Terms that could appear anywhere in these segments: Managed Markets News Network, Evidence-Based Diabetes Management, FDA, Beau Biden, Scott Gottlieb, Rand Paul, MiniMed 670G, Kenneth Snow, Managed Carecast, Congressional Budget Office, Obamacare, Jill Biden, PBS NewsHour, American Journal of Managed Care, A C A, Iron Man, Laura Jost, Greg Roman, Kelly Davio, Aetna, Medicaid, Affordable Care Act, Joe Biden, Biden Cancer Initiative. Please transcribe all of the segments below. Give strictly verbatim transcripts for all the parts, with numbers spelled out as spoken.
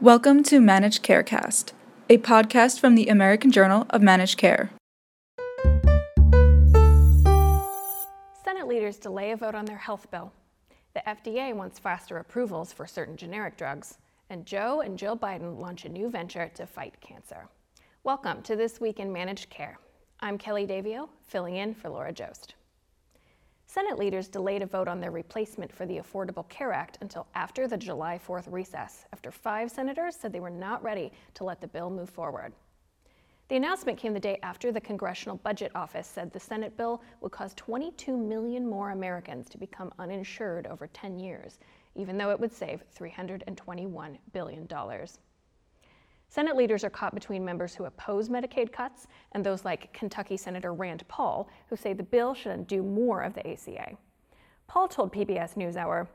Welcome to Managed Carecast, a podcast from the American Journal of Managed Care. Senate leaders delay a vote on their health bill. The F D A wants faster approvals for certain generic drugs, and Joe and Jill Biden launch a new venture to fight cancer. Welcome to This Week in Managed Care. I'm Kelly Davio, filling in for Laura Jost. Senate leaders delayed a vote on their replacement for the Affordable Care Act until after the July fourth recess, after five senators said they were not ready to let the bill move forward. The announcement came the day after the Congressional Budget Office said the Senate bill would cause twenty-two million more Americans to become uninsured over ten years, even though it would save three hundred twenty-one billion dollars. Senate leaders are caught between members who oppose Medicaid cuts and those like Kentucky Senator Rand Paul, who say the bill should undo more of the A C A. Paul told P B S NewsHour,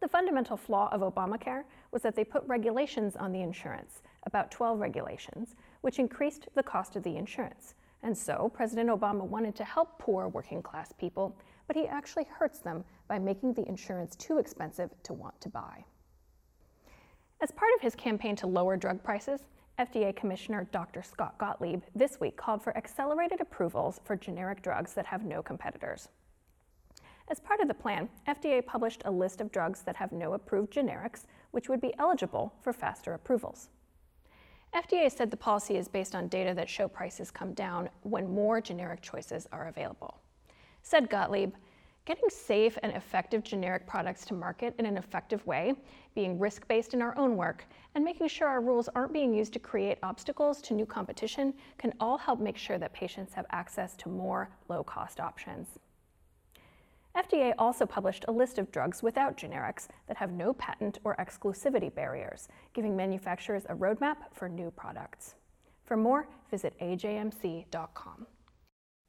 "The fundamental flaw of Obamacare was that they put regulations on the insurance, about twelve regulations, which increased the cost of the insurance. And so President Obama wanted to help poor working-class people, but he actually hurts them by making the insurance too expensive to want to buy." As part of his campaign to lower drug prices, F D A Commissioner Doctor Scott Gottlieb this week called for accelerated approvals for generic drugs that have no competitors. As part of the plan, F D A published a list of drugs that have no approved generics, which would be eligible for faster approvals. F D A said the policy is based on data that show prices come down when more generic choices are available. Said Gottlieb, "Getting safe and effective generic products to market in an effective way, being risk-based in our own work, and making sure our rules aren't being used to create obstacles to new competition can all help make sure that patients have access to more low-cost options." F D A also published a list of drugs without generics that have no patent or exclusivity barriers, giving manufacturers a roadmap for new products. For more, visit A J M C dot com.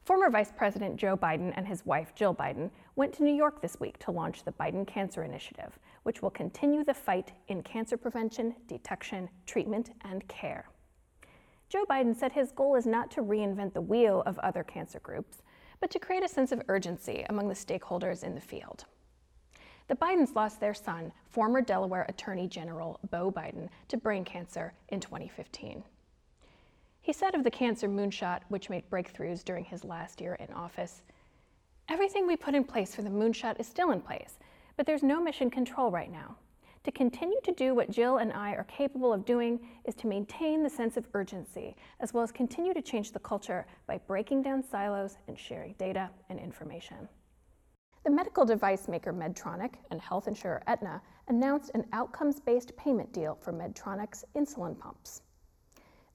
Former Vice President Joe Biden and his wife, Jill Biden, went to New York this week to launch the Biden Cancer Initiative, which will continue the fight in cancer prevention, detection, treatment, and care. Joe Biden said his goal is not to reinvent the wheel of other cancer groups, but to create a sense of urgency among the stakeholders in the field. The Bidens lost their son, former Delaware Attorney General Beau Biden, to brain cancer in twenty fifteen. He said of the cancer moonshot, which made breakthroughs during his last year in office, "Everything we put in place for the moonshot is still in place, but there's no mission control right now. To continue to do what Jill and I are capable of doing is to maintain the sense of urgency, as well as continue to change the culture by breaking down silos and sharing data and information." The medical device maker Medtronic and health insurer Aetna announced an outcomes-based payment deal for Medtronic's insulin pumps.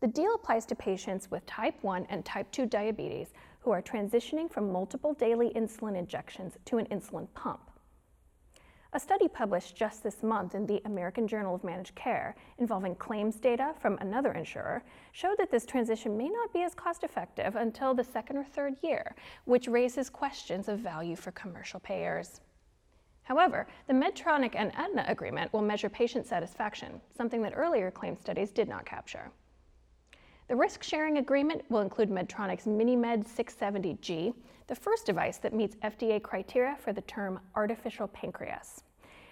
The deal applies to patients with type one and type two diabetes who are transitioning from multiple daily insulin injections to an insulin pump. A study published just this month in the American Journal of Managed Care involving claims data from another insurer showed that this transition may not be as cost-effective until the second or third year, which raises questions of value for commercial payers. However, the Medtronic and Aetna agreement will measure patient satisfaction, something that earlier claim studies did not capture. The risk-sharing agreement will include Medtronic's MiniMed six seventy G, the first device that meets F D A criteria for the term artificial pancreas,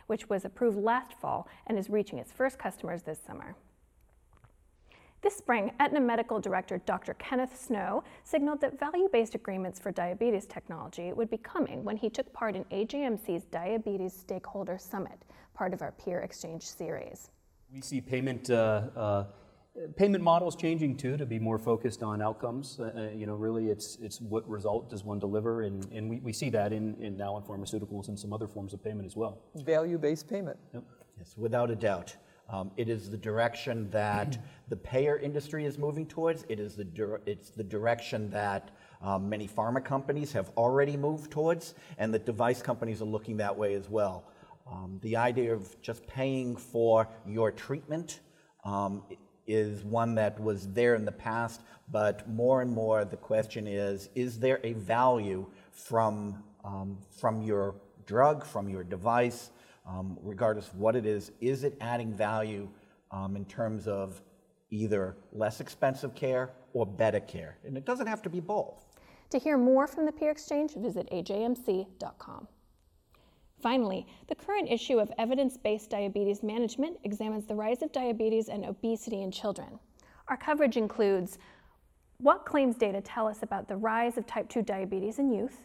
which was approved last fall and is reaching its first customers this summer. This spring, Aetna Medical Director Doctor Kenneth Snow signaled that value-based agreements for diabetes technology would be coming when he took part in A J M C's Diabetes Stakeholder Summit, part of our Peer Exchange series. We see payment... Uh, uh... Payment models changing too to be more focused on outcomes. Uh, you know, really, it's it's what result does one deliver, and, and we, we see that in, in now in pharmaceuticals and some other forms of payment as well. Value-based payment. Yep. Yes, without a doubt, um, it is the direction that the payer industry is moving towards. It is the dir- it's the direction that um, many pharma companies have already moved towards, and the device companies are looking that way as well. Um, the idea of just paying for your treatment. Um, it, is one that was there in the past, but more and more the question is, is there a value from um, from your drug, from your device, um, regardless of what it is, is it adding value um, in terms of either less expensive care or better care? And it doesn't have to be both. To hear more from the Peer Exchange, visit A J M C dot com. Finally, the current issue of Evidence-Based Diabetes Management examines the rise of diabetes and obesity in children. Our coverage includes what claims data tell us about the rise of type two diabetes in youth,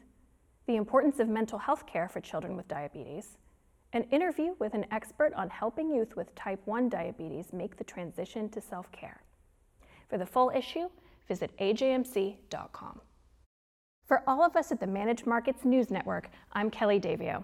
the importance of mental health care for children with diabetes, an interview with an expert on helping youth with type one diabetes make the transition to self-care. For the full issue, visit A J M C dot com. For all of us at the Managed Markets News Network, I'm Kelly Davio.